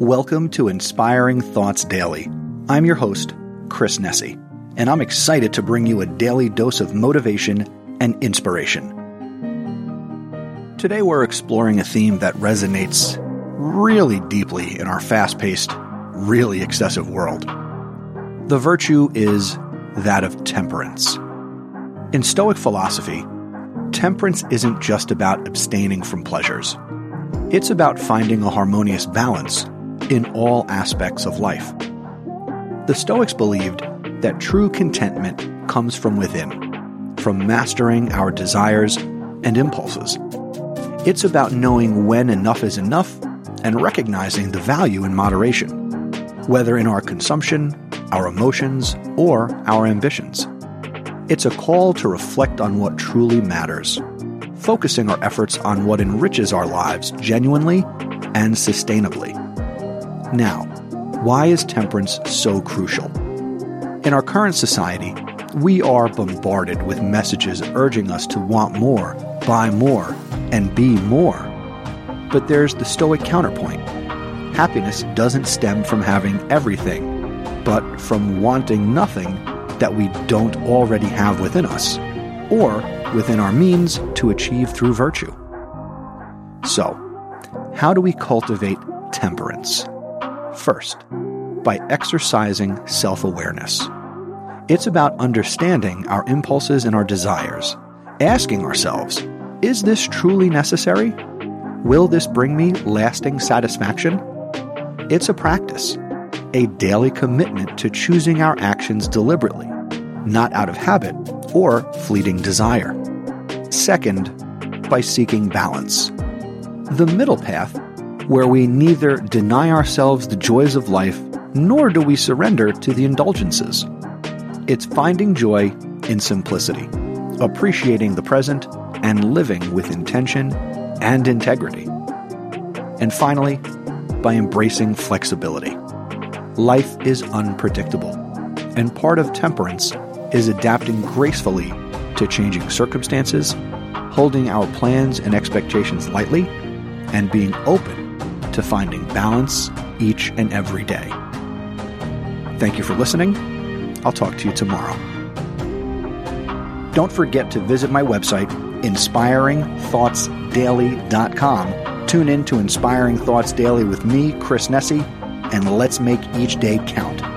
Welcome to Inspiring Thoughts Daily. I'm your host, Chris Nesi, and I'm excited to bring you a daily dose of motivation and inspiration. Today we're exploring a theme that resonates really deeply in our fast-paced, really excessive world. The virtue is that of temperance. In Stoic philosophy, temperance isn't just about abstaining from pleasures. It's about finding a harmonious balance in all aspects of life. The Stoics believed that true contentment comes from within, from mastering our desires and impulses. It's about knowing when enough is enough and recognizing the value in moderation, whether in our consumption, our emotions, or our ambitions. It's a call to reflect on what truly matters, focusing our efforts on what enriches our lives genuinely and sustainably. Now, why is temperance so crucial? In our current society, we are bombarded with messages urging us to want more, buy more, and be more. But there's the Stoic counterpoint. Happiness doesn't stem from having everything, but from wanting nothing that we don't already have within us, or within our means to achieve through virtue. So, how do we cultivate temperance? First, by exercising self-awareness. It's about understanding our impulses and our desires, asking ourselves, is this truly necessary? Will this bring me lasting satisfaction? It's a practice, a daily commitment to choosing our actions deliberately, not out of habit or fleeting desire. Second, by seeking balance. The middle path, where we neither deny ourselves the joys of life, nor do we surrender to the indulgences. It's finding joy in simplicity, appreciating the present, and living with intention and integrity. And finally, by embracing flexibility. Life is unpredictable, and part of temperance is adapting gracefully to changing circumstances, holding our plans and expectations lightly, and being open to finding balance each and every day. Thank you for listening. I'll talk to you tomorrow. Don't forget to visit my website, inspiringthoughtsdaily.com. Tune in to Inspiring Thoughts Daily with me, Chris Nesi, and let's make each day count.